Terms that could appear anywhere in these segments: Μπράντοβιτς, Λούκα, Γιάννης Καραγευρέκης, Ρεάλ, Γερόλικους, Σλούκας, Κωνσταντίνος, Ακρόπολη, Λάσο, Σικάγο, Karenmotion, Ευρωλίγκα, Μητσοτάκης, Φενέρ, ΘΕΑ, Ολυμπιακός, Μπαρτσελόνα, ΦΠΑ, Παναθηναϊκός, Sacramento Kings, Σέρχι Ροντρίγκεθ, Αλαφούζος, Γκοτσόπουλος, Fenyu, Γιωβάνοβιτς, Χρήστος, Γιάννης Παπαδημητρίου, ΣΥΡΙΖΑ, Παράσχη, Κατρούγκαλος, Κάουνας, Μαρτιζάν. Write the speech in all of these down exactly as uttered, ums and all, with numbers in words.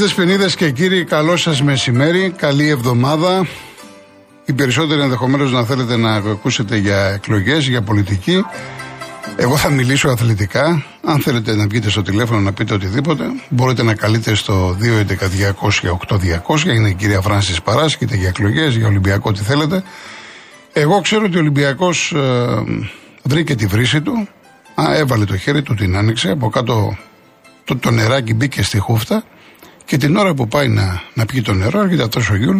Κυρίες Δεσποινίδες και κύριοι, καλό σας μεσημέρι, καλή εβδομάδα. Οι περισσότεροι ενδεχομένως να θέλετε να ακούσετε για εκλογές, για πολιτική. Εγώ θα μιλήσω αθλητικά. Αν θέλετε να βγείτε στο τηλέφωνο να πείτε οτιδήποτε, μπορείτε να καλείτε στο δύο έντεκα διακόσια οκτώ διακόσια. Είναι η κυρία Φράνσις Παράσκετ, για εκλογές, για Ολυμπιακό, τι θέλετε. Εγώ ξέρω ότι ο Ολυμπιακός ε, βρήκε τη βρύση του. Α, έβαλε το χέρι του, την άνοιξε. Από κάτω το, το νεράκι μπήκε στη χούφτα. Και την ώρα που πάει να, να πιει το νερό, έρχεται αυτός ο Γιούλ,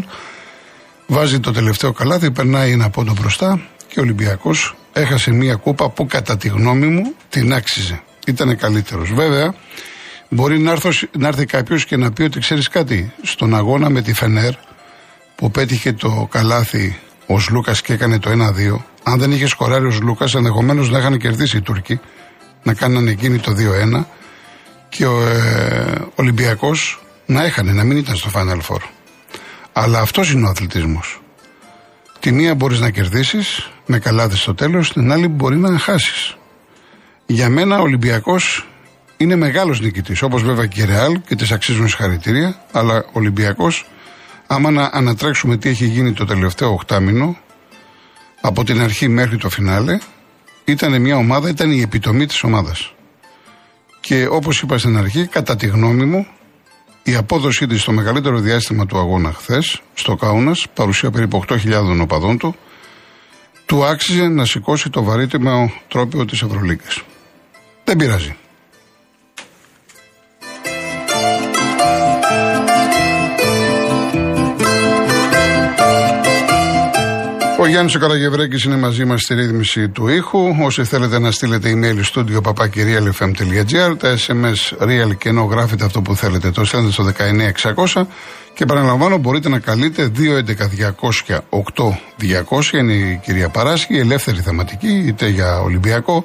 βάζει το τελευταίο καλάθι, περνάει ένα πόντο μπροστά και ο Ολυμπιακός έχασε μια κούπα που κατά τη γνώμη μου την άξιζε. Ήτανε καλύτερος. Βέβαια, μπορεί να, έρθω, να έρθει κάποιος και να πει ότι ξέρεις κάτι, στον αγώνα με τη Φενέρ που πέτυχε το καλάθι ο Λούκα και έκανε το ένα δύο, αν δεν είχε σκοράρει ο Λούκα, ενδεχομένως να είχαν κερδίσει οι Τούρκοι, να κάνανε εκείνη το δύο ένα και ο ε, Ολυμπιακός να έχανε, να μην ήταν στο Final Four. Αλλά αυτός είναι ο αθλητισμός. Τη μία μπορείς να κερδίσεις με καλάδι στο τέλος, την άλλη μπορεί να χάσεις. Για μένα ο Ολυμπιακός είναι μεγάλος νικητής, όπως βέβαια και η Ρεάλ, και της αξίζουν συγχαρητήρια, αλλά ο Ολυμπιακός, άμα να ανατρέξουμε τι έχει γίνει το τελευταίο οκτάμινο, από την αρχή μέχρι το φινάλε, ήταν μια ομάδα, ήταν η επιτομή της ομάδας. Και όπως είπα στην αρχή, κατά τη γνώμη μου, η απόδοσή της στο μεγαλύτερο διάστημα του αγώνα χθες, στο Κάουνας, παρουσία περίπου οκτώ χιλιάδες οπαδών του, του άξιζε να σηκώσει το βαρύτιμο τρόπαιο της Ευρωλίγκας. Δεν πειράζει. Ο Γιάννης Καραγευρέκης είναι μαζί μας στη ρύθμιση του ήχου. Όσοι θέλετε να στείλετε email studio παπάκι realfm τελεία gr, τα ες εμ ες real και ενώ γράφετε αυτό που θέλετε, το στέλνετε στο δεκαεννιά εξακόσια και παραλαμβάνω μπορείτε να καλείτε δύο έντεκα διακόσια οκτώ διακόσια, είναι η κυρία Παράσχη, ελεύθερη θεματική, είτε για Ολυμπιακό.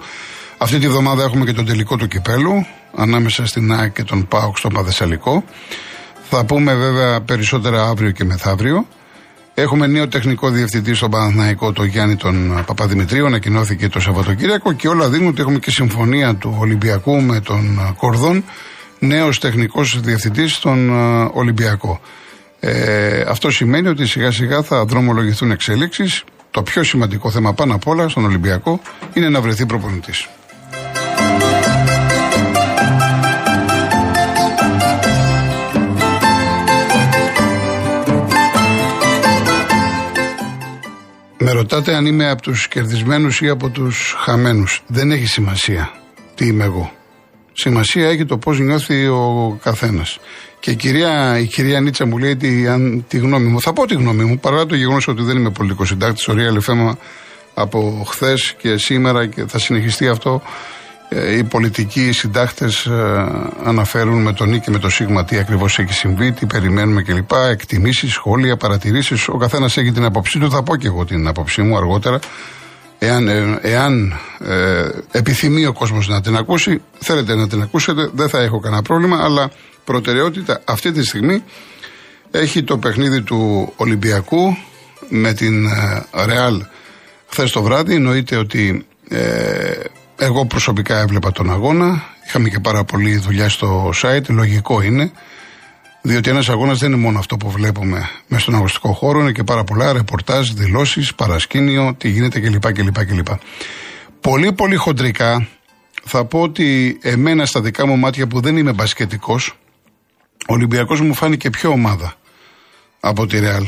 Αυτή τη βδομάδα έχουμε και τον τελικό του κυπέλου, ανάμεσα στην ΑΕΚ και τον ΠΑΟΚ στο Παδεσσαλικό. Θα πούμε βέβαια περισσότερα αύριο και μεθαύριο. Έχουμε νέο τεχνικό διευθυντή στον Παναθηναϊκό, τον Γιάννη τον Παπαδημητρίου, ανακοινώθηκε το Σαββατοκύριακο και όλα δίνουν ότι έχουμε και συμφωνία του Ολυμπιακού με τον Κορδόν, νέος τεχνικός διευθυντής στον Ολυμπιακό. Ε, αυτό σημαίνει ότι σιγά σιγά θα δρομολογηθούν εξελίξεις. Το πιο σημαντικό θέμα πάνω απ' όλα στον Ολυμπιακό είναι να βρεθεί προπονητής. Με ρωτάτε αν είμαι από τους κερδισμένους ή από τους χαμένους. Δεν έχει σημασία τι είμαι εγώ. Σημασία έχει το πώς νιώθει ο καθένας. Και η κυρία, η κυρία Νίτσα μου λέει τη, αν, τη γνώμη μου. Θα πω τη γνώμη μου παρά το γεγονός ότι δεν είμαι πολιτικός συντάκτης. Ο Real εφ εμ από χθες και σήμερα και θα συνεχιστεί αυτό. Οι πολιτικοί συντάκτες αναφέρουν με το νι και με το σίγμα τι ακριβώς έχει συμβεί, τι περιμένουμε κλπ. Εκτιμήσεις, σχόλια, παρατηρήσεις. Ο καθένας έχει την άποψή του. Θα πω και εγώ την άποψή μου αργότερα. Εάν, ε, εάν ε, επιθυμεί ο κόσμος να την ακούσει, θέλετε να την ακούσετε, δεν θα έχω κανένα πρόβλημα. Αλλά προτεραιότητα αυτή τη στιγμή έχει το παιχνίδι του Ολυμπιακού με την Ρεάλ χθες το βράδυ. Εννοείται ότι... Ε, Εγώ προσωπικά έβλεπα τον αγώνα, είχαμε και πάρα πολλή δουλειά στο site, λογικό είναι, διότι ένας αγώνας δεν είναι μόνο αυτό που βλέπουμε μέσα στον αγωνιστικό χώρο, είναι και πάρα πολλά ρεπορτάζ, δηλώσεις, παρασκήνιο, τι γίνεται κλπ. κλπ, κλπ. Πολύ πολύ χοντρικά θα πω ότι εμένα στα δικά μου μάτια που δεν είμαι μπασκετικός, ο Ολυμπιακός μου φάνηκε πιο ομάδα από τη Ρεάλ.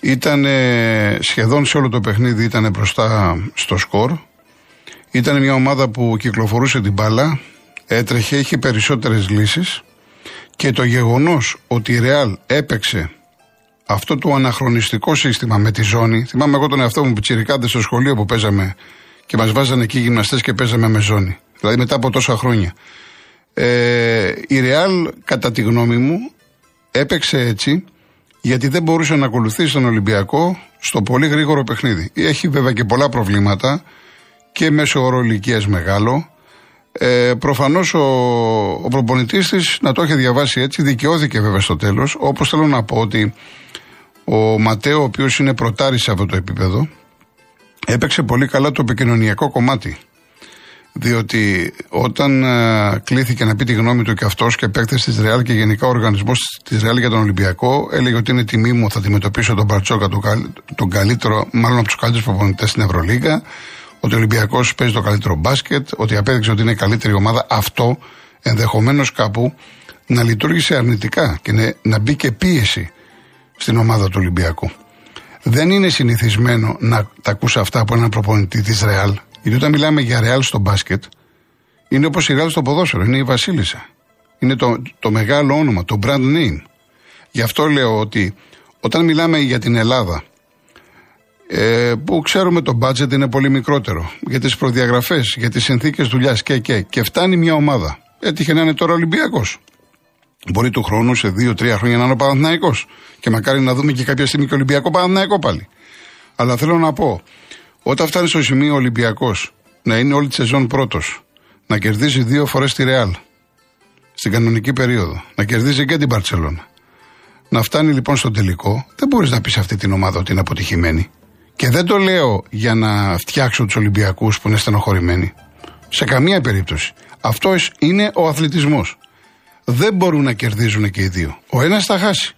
Ήταν σχεδόν σε όλο το παιχνίδι, ήταν μπροστά στο σκορ. Ήταν μια ομάδα που κυκλοφορούσε την μπάλα, έτρεχε, είχε περισσότερες λύσεις και το γεγονός ότι η Ρεάλ έπαιξε αυτό το αναχρονιστικό σύστημα με τη ζώνη, θυμάμαι εγώ τον εαυτό μου πιτσιρικάδες στο σχολείο που παίζαμε και μας βάζανε εκεί γυμναστές και παίζαμε με ζώνη, δηλαδή μετά από τόσα χρόνια. Ε, η Ρεάλ κατά τη γνώμη μου έπαιξε έτσι γιατί δεν μπορούσε να ακολουθήσει τον Ολυμπιακό στο πολύ γρήγορο παιχνίδι. Έχει βέβαια και πολλά προβλήματα και μέσω όρο ηλικίας μεγάλο. Ε, προφανώς ο, ο προπονητής της, να το είχε διαβάσει έτσι, δικαιώθηκε βέβαια στο τέλος. Όπως θέλω να πω ότι ο Ματέο, ο οποίος είναι πρωτάρης σε αυτό το επίπεδο, έπαιξε πολύ καλά το επικοινωνιακό κομμάτι. διότι όταν ε, κλήθηκε να πει τη γνώμη του και αυτός και παίκτες της Ρεάλ και γενικά ο οργανισμός της Ρεάλ για τον Ολυμπιακό, έλεγε ότι είναι τιμή μου, θα αντιμετωπίσω τον Μπαρτζόκα, τον καλύτερο, μάλλον από τους καλύτερους προπονητές στην Ευρωλίγκα, ότι ο Ολυμπιακός παίζει το καλύτερο μπάσκετ, ότι απέδειξε ότι είναι η καλύτερη ομάδα. Αυτό ενδεχομένως κάπου να λειτουργήσει αρνητικά και να μπει και πίεση στην ομάδα του Ολυμπιακού. Δεν είναι συνηθισμένο να τα ακούσει αυτά από έναν προπονητή της Ρεάλ, γιατί όταν μιλάμε για Ρεάλ στο μπάσκετ, είναι όπως η Ρεάλ στο ποδόσφαιρο, είναι η Βασίλισσα. Είναι το, το μεγάλο όνομα, το brand name. Γι' αυτό λέω ότι όταν μιλάμε για την Ελλάδα, ε, που ξέρουμε το budget είναι πολύ μικρότερο, για τις προδιαγραφές, για τις συνθήκες δουλειάς και, και, και φτάνει μια ομάδα. Έτυχε να είναι τώρα Ολυμπιακός. Μπορεί του χρόνου σε δύο τρία χρόνια να είναι ο Παναθηναϊκός. Και μακάρι να δούμε και κάποια στιγμή και Ολυμπιακό Παναθηναϊκό πάλι. Αλλά θέλω να πω, όταν φτάνει στο σημείο ο Ολυμπιακός να είναι όλη τη σεζόν πρώτος, να κερδίζει δύο φορές τη Ρεάλ στην κανονική περίοδο, να κερδίζει και την Μπαρτσελόνα, να φτάνει λοιπόν στον τελικό, δεν μπορείς να πεις αυτή την ομάδα ότι είναι αποτυχημένη. Και δεν το λέω για να φτιάξω τους Ολυμπιακούς που είναι στενοχωρημένοι. Σε καμία περίπτωση. Αυτό είναι ο αθλητισμός. Δεν μπορούν να κερδίζουν και οι δύο. Ο ένας θα χάσει.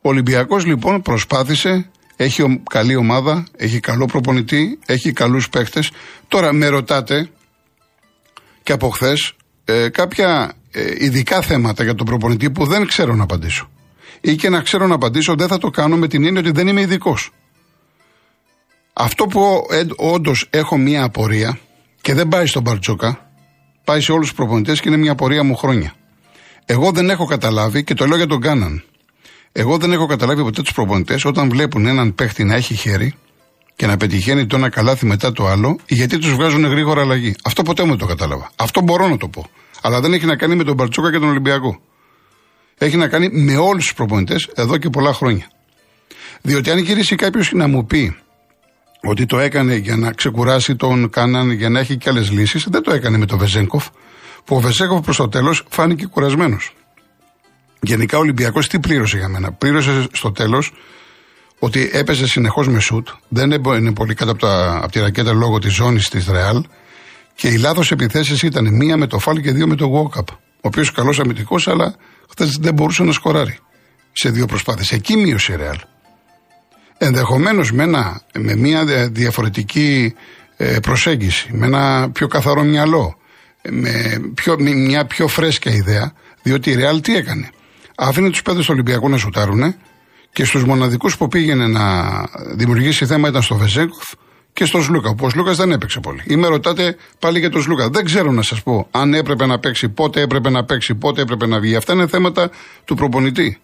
Ο Ολυμπιακός λοιπόν προσπάθησε, έχει καλή ομάδα, έχει καλό προπονητή, έχει καλούς παίκτες. Τώρα με ρωτάτε και από χθες ε, κάποια ε, ειδικά θέματα για τον προπονητή που δεν ξέρω να απαντήσω. Ή και να ξέρω να απαντήσω δεν θα το κάνω με την έννοια ότι δεν είμαι ειδικός. Αυτό που ε, όντως έχω μία απορία και δεν πάει στον Μπαρτζόκα, πάει σε όλους τους προπονητές και είναι μια απορία μου χρόνια. Εγώ δεν έχω καταλάβει, και το λέω για τον Κάναν, εγώ δεν έχω καταλάβει ποτέ τους προπονητές όταν βλέπουν έναν παίχτη να έχει χέρι και να πετυχαίνει το ένα καλάθι μετά το άλλο, γιατί τους βγάζουν γρήγορα αλλαγή. Αυτό ποτέ μου δεν το κατάλαβα. Αυτό μπορώ να το πω. Αλλά δεν έχει να κάνει με τον Μπαρτζόκα και τον Ολυμπιακό. Έχει να κάνει με όλους τους προπονητές εδώ και πολλά χρόνια. Διότι αν γυρίσει κάποιος να μου πει ότι το έκανε για να ξεκουράσει τον Κάναν, για να έχει και άλλες λύσεις, δεν το έκανε με τον Βεζένκοφ. Που ο Βεζέκοφ προς το τέλος φάνηκε κουρασμένος. Γενικά ο Ολυμπιακός τι πλήρωσε για μένα? Πλήρωσε στο τέλος ότι έπαιζε συνεχώς με σουτ, δεν είναι πολύ κάτω από, τα, από τη ρακέτα λόγω της ζώνης της Ρεάλ, και οι λάθος επιθέσεις ήταν μία με το φάλ και δύο με το walk-up. Ο οποίος καλός αμυντικός, αλλά χθες δεν μπορούσε να σκοράρει σε δύο προσπάθειες. Εκεί μείωσε η Ρεάλ. Ενδεχομένως με, ένα, με μία διαφορετική προσέγγιση, με ένα πιο καθαρό μυαλό, με πιο, μια πιο φρέσκια ιδέα, διότι η Ρεάλ τι έκανε? Άφηνε τους παίδες του Ολυμπιακού να σουτάρουνε και στους μοναδικούς που πήγαινε να δημιουργήσει θέμα ήταν στο Βεζέγκοφ και στο Σλούκα, που ο Σλούκας δεν έπαιξε πολύ. Ή με ρωτάτε πάλι για τον Σλούκα. Δεν ξέρω να σας πω αν έπρεπε να παίξει, πότε έπρεπε να παίξει, πότε έπρεπε να βγει. Αυτά είναι θέματα του προπονητή.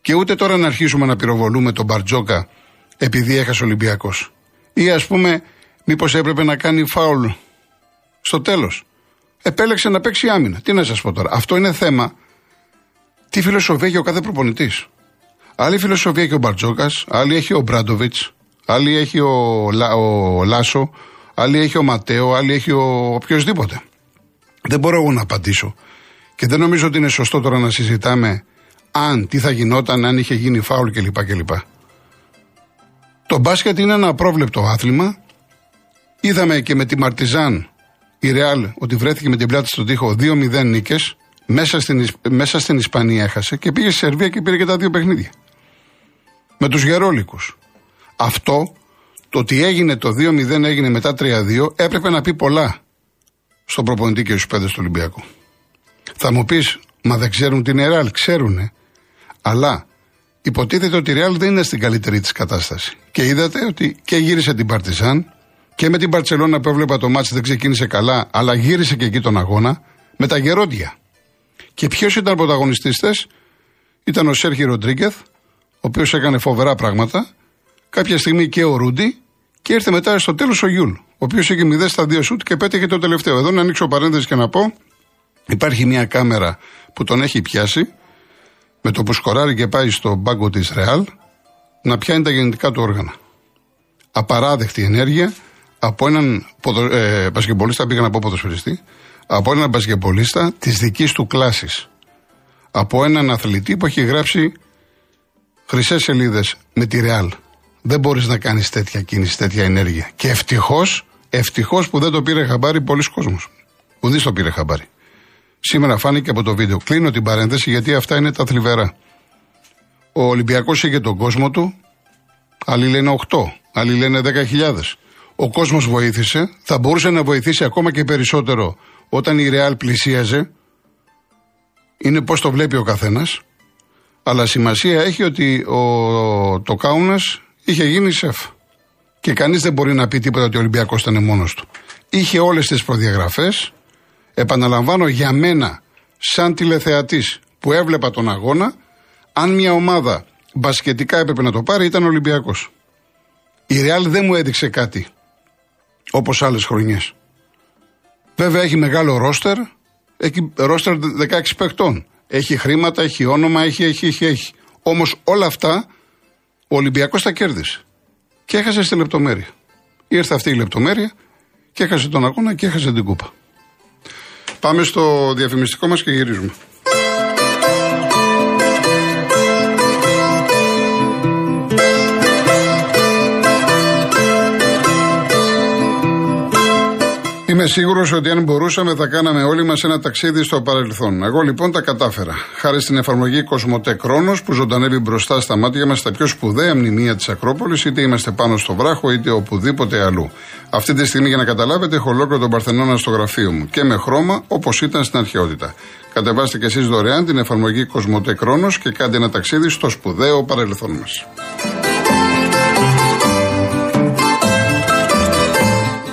Και ούτε τώρα να αρχίσουμε να πυροβολούμε τον Μπαρτζόκα επειδή έχασε ο Ολυμπιακός. Ή ας πούμε, μήπως έπρεπε να κάνει φάουλ στο τέλος. Επέλεξε να παίξει άμυνα. Τι να σας πω τώρα. Αυτό είναι θέμα τι φιλοσοφία έχει ο κάθε προπονητής. Άλλη φιλοσοφία έχει ο Μπαρτζόκας, άλλη έχει ο Μπράντοβιτς, άλλη έχει ο, Λα... ο Λάσο, άλλη έχει ο Ματέο, άλλη έχει ο οποιοσδήποτε. Δεν μπορώ εγώ να απαντήσω. Και δεν νομίζω ότι είναι σωστό τώρα να συζητάμε αν, τι θα γινόταν, αν είχε γίνει φάουλ κλπ. Το μπάσκετ είναι ένα απρόβλεπτο άθλημα. Είδαμε και με τη Μαρτιζάν η Ρεάλ ότι βρέθηκε με την πλάτη στον τοίχο, δύο μηδέν νίκες, μέσα στην, μέσα στην Ισπανία έχασε και πήγε στη Σερβία και πήρε και τα δύο παιχνίδια. Με τους γερόλικους. Αυτό, το ότι έγινε το δύο μηδέν, έγινε μετά τρία δύο, έπρεπε να πει πολλά στον προπονητή και στους παίδες του Ολυμπιακού. Θα μου πεις, μα δεν ξέρουν την Ρεάλ? Ξέρουνε, αλλά υποτίθεται ότι η Ρεάλ δεν είναι στην καλύτερη της κατάσταση. Και είδατε ότι και γύρισε την Παρτιζάν, και με την Μπαρτσελόνα που έβλεπα το μάτς δεν ξεκίνησε καλά, αλλά γύρισε και εκεί τον αγώνα με τα γερόντια. Και ποιος ήταν πρωταγωνιστής της? Ήταν ο Σέρχι Ροντρίγκεθ, ο οποίος έκανε φοβερά πράγματα. Κάποια στιγμή και ο Ρούντι, και ήρθε μετά στο τέλος ο Γιούλ, ο οποίος είχε μηδέν στα δύο σουτ και πέτυχε το τελευταίο. Εδώ να ανοίξω παρένθεση και να πω: υπάρχει μια κάμερα που τον έχει πιάσει, με το που σκοράρει και πάει στον πάγκο της Ρεάλ, να πιάνει τα γεννητικά του όργανα. Απαράδεκτη ενέργεια. Από έναν ποδο, ε, μπασκεμπολίστα, πήγα να πω ποδοσφαιριστή, από έναν μπασκεμπολίστα της δικής του κλάσης. Από έναν αθλητή που έχει γράψει χρυσές σελίδες με τη Ρεάλ. Δεν μπορείς να κάνεις τέτοια κίνηση, τέτοια ενέργεια. Και ευτυχώς Ευτυχώς που δεν το πήρε χαμπάρι πολλοί κόσμος. Ουδής το πήρε χαμπάρι. Σήμερα φάνηκε από το βίντεο. Κλείνω την παρένθεση γιατί αυτά είναι τα θλιβερά. Ο Ολυμπιακός είχε τον κόσμο του. Άλλοι λένε οκτώ, άλλοι λένε δέκα χιλιάδες. Ο κόσμος βοήθησε. Θα μπορούσε να βοηθήσει ακόμα και περισσότερο όταν η Ρεάλ πλησίαζε. Είναι πώς το βλέπει ο καθένας. Αλλά σημασία έχει ότι ο, το Κάουνας είχε γίνει σεφ. Και κανείς δεν μπορεί να πει τίποτα ότι ο Ολυμπιακός ήταν μόνος του. Είχε όλες τις προδιαγραφές. Επαναλαμβάνω, για μένα, σαν τηλεθεατής που έβλεπα τον αγώνα, αν μια ομάδα μπασκετικά έπρεπε να το πάρει, ήταν ο Ολυμπιακός. Η Ρεάλ δεν μου έδειξε κάτι, όπως άλλες χρονιές. Βέβαια έχει μεγάλο ρόστερ, έχει ρόστερ δεκαέξι παιχτών. Έχει χρήματα, έχει όνομα, έχει, έχει, έχει, έχει. Όμως όλα αυτά ο Ολυμπιακός τα κέρδισε. Και έχασε στη λεπτομέρεια. Ήρθε αυτή η λεπτομέρεια και έχασε τον αγώνα και έχασε την κούπα. Πάμε στο διαφημιστικό μας και γυρίζουμε. Είμαι σίγουρος ότι αν μπορούσαμε θα κάναμε όλοι μας ένα ταξίδι στο παρελθόν. Εγώ λοιπόν τα κατάφερα. Χάρη στην εφαρμογή Κοσμοτέ Κρόνος που ζωντανεύει μπροστά στα μάτια μας τα πιο σπουδαία μνημεία της Ακρόπολης, είτε είμαστε πάνω στο βράχο είτε οπουδήποτε αλλού. Αυτή τη στιγμή, για να καταλάβετε, έχω ολόκληρο τον Παρθενώνα στο γραφείο μου και με χρώμα όπως ήταν στην αρχαιότητα. Κατεβάστε και εσείς δωρεάν την εφαρμογή Κοσμοτέ Κρόνος και κάντε ένα ταξίδι στο σπουδαίο παρελθόν μας.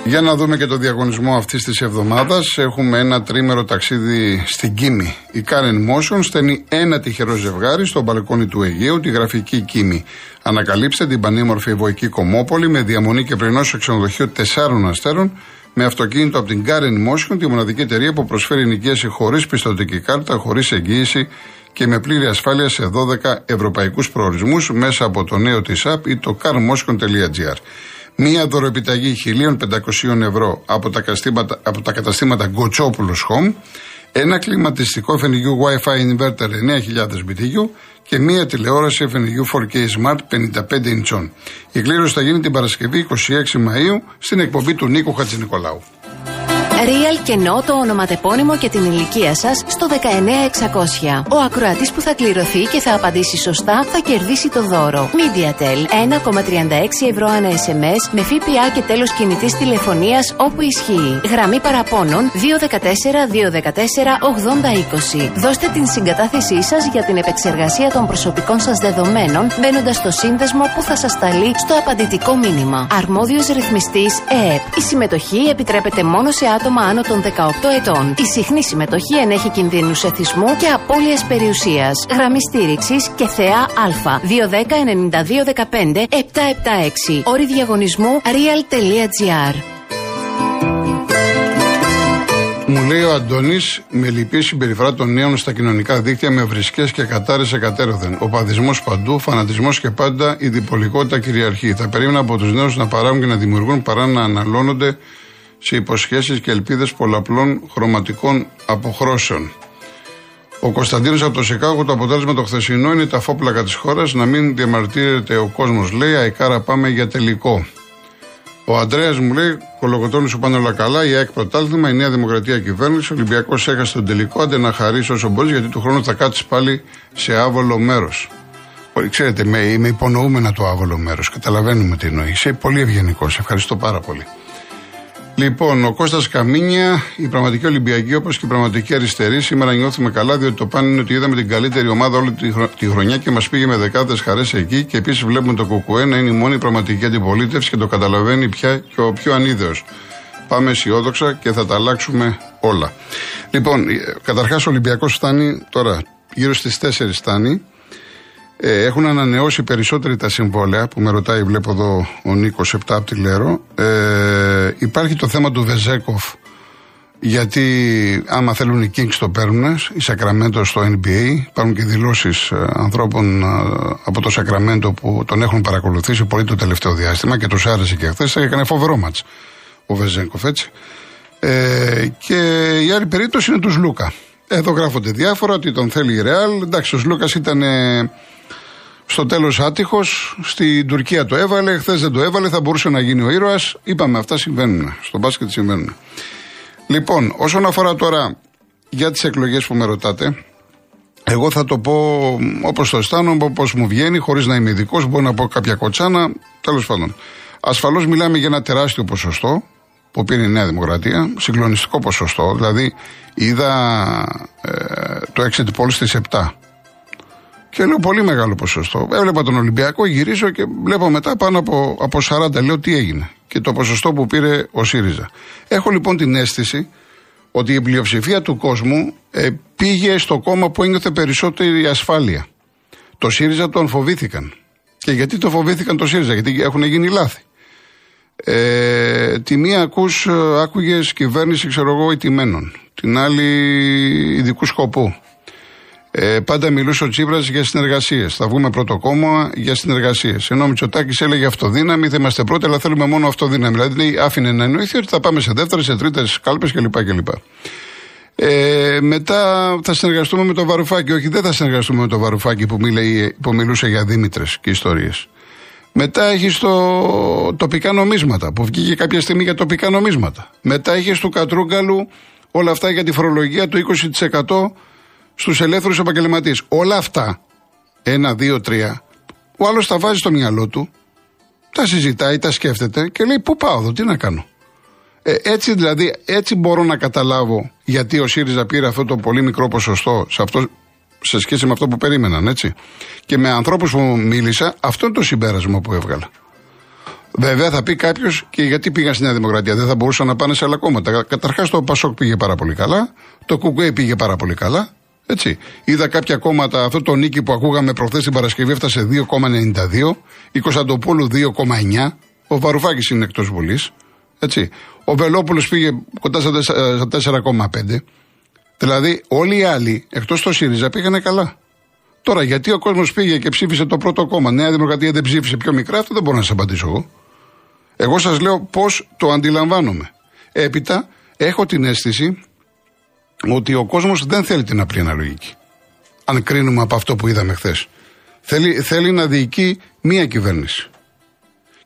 Για να δούμε και το διαγωνισμό αυτής της εβδομάδας. Έχουμε ένα τρίμερο ταξίδι στην Κίμη. Η Karenmotion στέλνει ένα τυχερό ζευγάρι στο μπαλκόνι του Αιγαίου, τη γραφική Κίμη. Ανακαλύψτε την πανέμορφη ευωική κομμόπολη με διαμονή και πρωινό σε ξενοδοχείο τεσσάρων αστέρων με αυτοκίνητο από την Karenmotion, τη μοναδική εταιρεία που προσφέρει νοικίαση χωρίς πιστωτική κάρτα, χωρίς εγγύηση και με πλήρη ασφάλεια σε δώδεκα ευρωπαϊκούς προορισμούς μέσα από το νέο της app ή το karenmotion τελεία gr. Μία δωροεπιταγή χίλια πεντακόσια ευρώ από τα, από τα καταστήματα Γκοτσόπουλος Home, ένα κλιματιστικό Fenyu Wi-Fi Inverter εννέα χιλιάδες μπι τι γιου και μία τηλεόραση Fenyu φορ κέι Smart πενήντα πέντε ιντσών. Η κλήρωση θα γίνει την Παρασκευή είκοσι έξι Μαΐου στην εκπομπή του Νίκου Χατζηνικολάου. Real και ενώ το ονοματεπώνυμο και την ηλικία σας στο δεκαεννιά εξακόσια. Ο ακροατής που θα κληρωθεί και θα απαντήσει σωστά θα κερδίσει το δώρο. MediaTel ένα κόμμα τριάντα έξι ευρώ ανά ες εμ ες με ΦΠΑ και τέλος κινητής τηλεφωνίας όπου ισχύει. Γραμμή παραπώνων δύο ένα τέσσερα δύο ένα τέσσερα ογδόντα είκοσι. Δώστε την συγκατάθεσή σας για την επεξεργασία των προσωπικών σας δεδομένων μπαίνοντας στο σύνδεσμο που θα σας σταλεί στο απαντητικό μήνυμα. Αρμόδιος ρυθμιστής ΕΕΠ. Η συμμετοχή επιτρέπεται μόνο σε άτομα άνω των δεκαοκτώ ετών. Η συχνή συμμετοχή ενέχει κινδύνους εθισμού και απώλειας περιουσίας. Γραμμή στήριξης και ΘΕΑ Α δύο ένα μηδέν εννιά δύο ένα πέντε επτά επτά έξι. Όροι διαγωνισμού real.gr. Μου λέει ο Αντώνης, με λυπή συμπεριφορά των νέων στα κοινωνικά δίκτυα με βρισκές και κατάρες εκατέρωθεν. Ο παδισμός παντού, φανατισμός και πάντα η διπολικότητα κυριαρχεί. Θα περίμενα από τους νέους να παράγουν και να δημιουργούν παρά να αναλώνονται σε υποσχέσεις και ελπίδες πολλαπλών χρωματικών αποχρώσεων. Ο Κωνσταντίνος από το Σικάγο, το αποτέλεσμα το χθεσινό είναι τα φόπλακα της χώρας, να μην διαμαρτύρεται ο κόσμος, λέει, αϊκάρα πάμε για τελικό. Ο Αντρέας μου λέει, Κολοκοτρώνης σου πάνε όλα καλά, η ΑΕΚ πρωτάθλημα, η Νέα Δημοκρατία κυβέρνηση, ο Ολυμπιακός έχασε τον τελικό, άντε να χαρίσει όσο μπορείς γιατί του χρόνου θα κάτσεις πάλι σε άβολο μέρος. Ξέρετε, με υπονοούμενα το άβολο μέρος, καταλαβαίνουμε τι εννοεί. Είσαι πολύ ευγενικός, ευχαριστώ πάρα πολύ. Λοιπόν, ο Κώστας Καμίνια, η πραγματική Ολυμπιακή όπως και η πραγματική αριστερή, σήμερα νιώθουμε καλά διότι το παν είναι ότι είδαμε την καλύτερη ομάδα όλη τη, χρο... τη χρονιά και μας πήγε με δεκάδες χαρές εκεί και επίσης βλέπουμε το ΚΚΕ να είναι η μόνη πραγματική αντιπολίτευση και το καταλαβαίνει πια και ο πιο ανίδεος. Πάμε αισιόδοξα και θα τα αλλάξουμε όλα. Λοιπόν, καταρχάς ο Ολυμπιακός φτάνει τώρα, γύρω στις τέσσερις φτάνει. Ε, έχουν ανανεώσει περισσότεροι τα συμβόλαια που με ρωτάει, βλέπω εδώ ο Νίκος επτά από τη Λέρο. Ε, υπάρχει το θέμα του Βεζένκοφ, γιατί άμα θέλουν οι Kings το παίρνουν, οι Sacramento στο Ν Μπι Έι, υπάρχουν και δηλώσεις ανθρώπων από το Sacramento που τον έχουν παρακολουθήσει πολύ το τελευταίο διάστημα και τους άρεσε και χθες, έκανε φοβερό μάτς ο Βεζένκοφ, έτσι. Ε, και η άλλη περίπτωση είναι τους Λούκα. Εδώ γράφονται διάφορα ότι τον θέλει η Real. Εντάξει, ο Σλούκα ήταν Στο τέλος άτυχος, στην Τουρκία το έβαλε, χθες δεν το έβαλε, θα μπορούσε να γίνει ο ήρωας. Είπαμε, αυτά συμβαίνουν. Στο μπάσκετ συμβαίνουν. Λοιπόν, όσον αφορά τώρα για τις εκλογές που με ρωτάτε, εγώ θα το πω όπως το αισθάνομαι, όπως μου βγαίνει, χωρίς να είμαι ειδικός, μπορώ να πω κάποια κοτσάνα, τέλος πάντων. Ασφαλώς μιλάμε για ένα τεράστιο ποσοστό που πήρε η Νέα Δημοκρατία, συγκλονιστικό ποσοστό. Δηλαδή, είδα ε, το exit poll στις επτά. Και λέω πολύ μεγάλο ποσοστό. Έβλεπα τον Ολυμπιακό, γυρίζω και βλέπω μετά πάνω από, από σαράντα. Λέω τι έγινε. Και το ποσοστό που πήρε ο ΣΥΡΙΖΑ. Έχω λοιπόν την αίσθηση ότι η πλειοψηφία του κόσμου ε, πήγε στο κόμμα που ένιωθε περισσότερη ασφάλεια. Το ΣΥΡΙΖΑ τον φοβήθηκαν. Και γιατί το φοβήθηκαν το ΣΥΡΙΖΑ, γιατί έχουν γίνει λάθη. Ε, τη μία ακούς, άκουγες κυβέρνηση, ξέρω εγώ, ηττημένων. Την άλλη ειδικού σκοπού. Ε, πάντα μιλούσε ο Τσίπρας για συνεργασίες. Θα βγούμε πρώτο κόμμα για συνεργασίες. Ενώ ο Μητσοτάκης έλεγε αυτοδύναμη, θα είμαστε πρώτοι, αλλά θέλουμε μόνο αυτοδύναμη. Δηλαδή άφηνε να εννοηθεί ότι θα πάμε σε δεύτερες, σε τρίτες κάλπες κλπ. Ε, μετά θα συνεργαστούμε με τον Βαρουφάκη. Όχι, δεν θα συνεργαστούμε με τον Βαρουφάκη που, μιλεί, που μιλούσε για Δήμητρες και ιστορίες. Μετά έχεις το τοπικά νομίσματα που βγήκε κάποια στιγμή για τοπικά νομίσματα. Μετά έχεις του Κατρούγκαλου όλα αυτά για τη φορολογία του είκοσι τοις εκατό. Στους ελεύθερους επαγγελματίες. Όλα αυτά, ένα, δύο, τρία, ο άλλος τα βάζει στο μυαλό του, τα συζητάει, τα σκέφτεται και λέει πού πάω εδώ, τι να κάνω. Ε, έτσι δηλαδή, έτσι μπορώ να καταλάβω γιατί ο ΣΥΡΙΖΑ πήρε αυτό το πολύ μικρό ποσοστό σε, αυτό, σε σχέση με αυτό που περίμεναν, έτσι. Και με ανθρώπους που μίλησα, αυτό είναι το συμπέρασμα που έβγαλα. Βέβαια θα πει κάποιος και γιατί πήγαν στη Νέα Δημοκρατία, δεν θα μπορούσαν να πάνε σε άλλα κόμματα. Καταρχάς το ΠΑΣΟΚ πήγε πάρα πολύ καλά, το ΚΚΕ πήγε πάρα πολύ καλά. Έτσι. Είδα κάποια κόμματα, αυτό το νίκη που ακούγαμε προχθές την Παρασκευή έφτασε δύο κόμμα ενενήντα δύο, η Κωνσταντοπούλου δύο κόμμα εννιά, ο Βαρουφάκης είναι εκτός Βουλής, έτσι. Ο Βελόπουλος πήγε κοντά στα τέσσερα κόμμα πέντε, δηλαδή όλοι οι άλλοι εκτός το ΣΥΡΙΖΑ πήγανε καλά. Τώρα γιατί ο κόσμος πήγε και ψήφισε το πρώτο κόμμα, Νέα Δημοκρατία δεν ψήφισε πιο μικρά, αυτό δεν μπορώ να σας απαντήσω εγώ. Εγώ σας λέω πώς το αντιλαμβάνομαι. Έπειτα έχω την αίσθηση ότι ο κόσμος δεν θέλει την απλή αναλογική. Αν κρίνουμε από αυτό που είδαμε χθες. Θέλει, θέλει να διοικεί μία κυβέρνηση.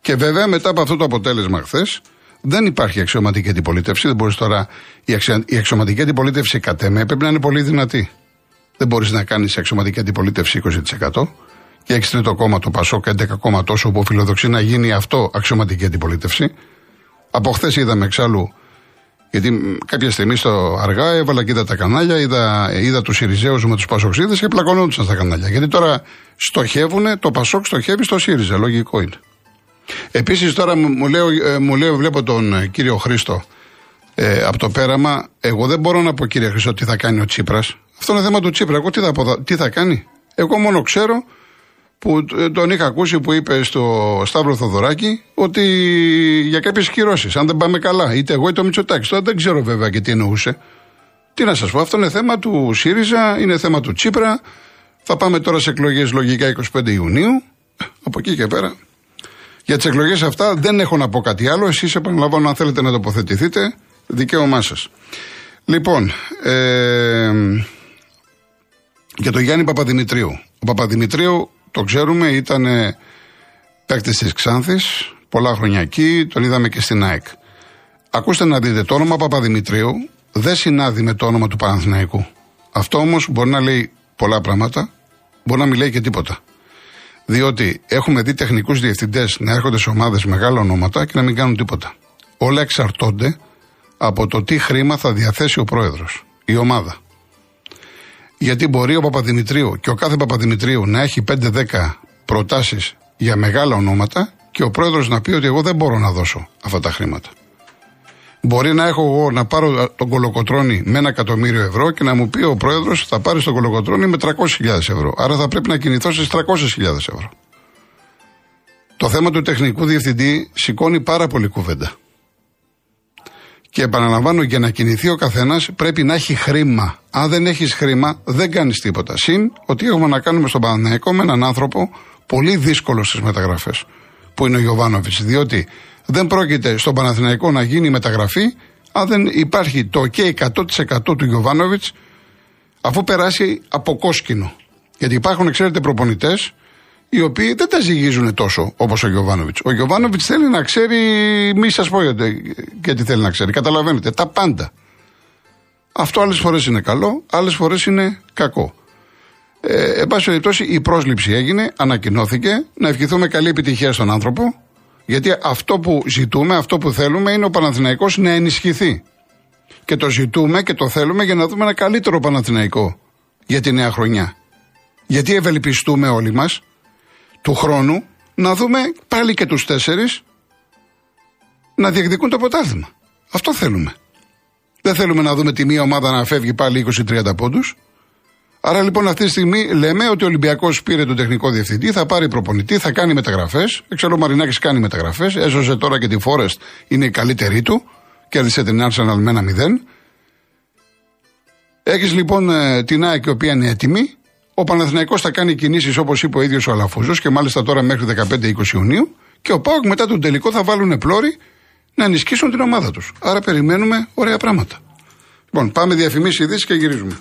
Και βέβαια μετά από αυτό το αποτέλεσμα χθες δεν υπάρχει αξιωματική αντιπολίτευση. Δεν μπορείς τώρα. Η, αξια, η αξιωματική αντιπολίτευση κατ' εμέ πρέπει να είναι πολύ δυνατή. Δεν μπορείς να κάνεις αξιωματική αντιπολίτευση είκοσι τοις εκατό και έχεις τρίτο κόμμα το Πασόκ έντεκα κόμμα τόσο που φιλοδοξεί να γίνει αυτό αξιωματική αντιπολίτευση. Από χθες είδαμε εξάλλου. Γιατί κάποια στιγμή στο αργά έβαλα και είδα τα κανάλια, είδα, είδα τους Σιριζέους με τους Πασοξίδες και πλακωνόντουσαν στα κανάλια. Γιατί τώρα στοχεύουνε, το Πασόκ στοχεύει στο ΣΥΡΙΖΑ, λογικό είναι. Επίσης τώρα μου λέω, μου λέω βλέπω τον κύριο Χρήστο ε, από το πέραμα, εγώ δεν μπορώ να πω κύριε Χρήστο τι θα κάνει ο Τσίπρας. Αυτό είναι θέμα του Τσίπρα, εγώ τι θα, τι θα κάνει. Εγώ μόνο ξέρω που τον είχα ακούσει που είπε στο Σταύρο Θοδωράκη ότι για κάποιες κυρώσεις, αν δεν πάμε καλά, είτε εγώ είτε ο Μητσοτάκης. Τώρα δεν ξέρω βέβαια και τι εννοούσε. Τι να σας πω, αυτό είναι θέμα του ΣΥΡΙΖΑ, είναι θέμα του Τσίπρα. Θα πάμε τώρα σε εκλογές λογικά εικοστή πέμπτη Ιουνίου. Από εκεί και πέρα. Για τις εκλογές αυτά δεν έχω να πω κάτι άλλο. Εσείς επαναλαμβάνω, αν θέλετε να τοποθετηθείτε, δικαίωμά σας. Λοιπόν, ε, για τον Γιάννη Παπαδημητρίου. Ο Παπαδημητρίου. Το ξέρουμε, ήταν παίκτης της Ξάνθης, πολλά χρόνια εκεί, τον είδαμε και στην ΑΕΚ. Ακούστε να δείτε, το όνομα Παπαδημητρίου δεν συνάδει με το όνομα του Παναθηναϊκού. Αυτό όμως μπορεί να λέει πολλά πράγματα, μπορεί να μην λέει και τίποτα. Διότι έχουμε δει τεχνικούς διευθυντές να έρχονται σε ομάδες μεγάλα ονόματα και να μην κάνουν τίποτα. Όλα εξαρτώνται από το τι χρήμα θα διαθέσει ο πρόεδρος, η ομάδα. Γιατί μπορεί ο Παπαδημητρίου και ο κάθε Παπαδημητρίου να έχει πέντε δέκα προτάσεις για μεγάλα ονόματα και ο πρόεδρος να πει ότι εγώ δεν μπορώ να δώσω αυτά τα χρήματα. Μπορεί να έχω εγώ να πάρω τον Κολοκοτρώνη με ένα εκατομμύριο ευρώ και να μου πει ο πρόεδρος θα πάρει τον Κολοκοτρώνη με τριακόσιες χιλιάδες ευρώ. Άρα θα πρέπει να κινηθώ στις τριακόσιες χιλιάδες ευρώ. Το θέμα του τεχνικού διευθυντή σηκώνει πάρα πολύ κουβέντα. Και επαναλαμβάνω, για να κινηθεί ο καθένας πρέπει να έχει χρήμα. Αν δεν έχεις χρήμα, δεν κάνεις τίποτα. Συν ότι έχουμε να κάνουμε στον Παναθηναϊκό με έναν άνθρωπο πολύ δύσκολο στις μεταγραφές, που είναι ο Γιωβάνοβιτς. Διότι δεν πρόκειται στον Παναθηναϊκό να γίνει μεταγραφή, αν δεν υπάρχει το OK εκατό τοις εκατό του Γιωβάνοβιτς, αφού περάσει από κόσκινο. Γιατί υπάρχουν, ξέρετε, προπονητές οι οποίοι δεν τα ζυγίζουν τόσο όπως ο Γιωβάνοβιτς. Ο Γιωβάνοβιτς θέλει να ξέρει, μη σας πω γιατί θέλει να ξέρει, καταλαβαίνετε, τα πάντα. Αυτό άλλες φορές είναι καλό, άλλες φορές είναι κακό. Ε, εν πάση περιπτώσει, η πρόσληψη έγινε, ανακοινώθηκε. Να ευχηθούμε καλή επιτυχία στον άνθρωπο, γιατί αυτό που ζητούμε, αυτό που θέλουμε είναι ο Παναθηναϊκός να ενισχυθεί. Και το ζητούμε και το θέλουμε για να δούμε ένα καλύτερο Παναθηναϊκό για τη νέα χρονιά. Γιατί ευελπιστούμε όλοι μας του χρόνου να δούμε πάλι και τους τέσσερις να διεκδικούν το πρωτάθλημα. Αυτό θέλουμε. Δεν θέλουμε να δούμε τη μία ομάδα να φεύγει πάλι είκοσι με τριάντα πόντους. Άρα λοιπόν αυτή τη στιγμή λέμε ότι ο Ολυμπιακός πήρε τον τεχνικό διευθυντή, θα πάρει προπονητή, θα κάνει μεταγραφές. Ξέρω ο Μαρινάκης κάνει μεταγραφές, έσωσε τώρα και τη Forest, είναι η καλύτερη του, κέρδισε την Arsenal με ένα μηδέν. Έχεις λοιπόν την ΑΕΚ η οποία είναι έτοιμη. Ο Παναθηναϊκός θα κάνει κινήσεις όπως είπε ο ίδιος ο Αλαφούζος και μάλιστα τώρα μέχρι δεκαπέντε είκοσι Ιουνίου. Και ο ΠΑΟΚ μετά τον τελικό θα βάλουν πλώρη να ενισχύσουν την ομάδα τους. Άρα περιμένουμε ωραία πράγματα. Λοιπόν, πάμε διαφημίσεις, ειδήσεις και γυρίζουμε.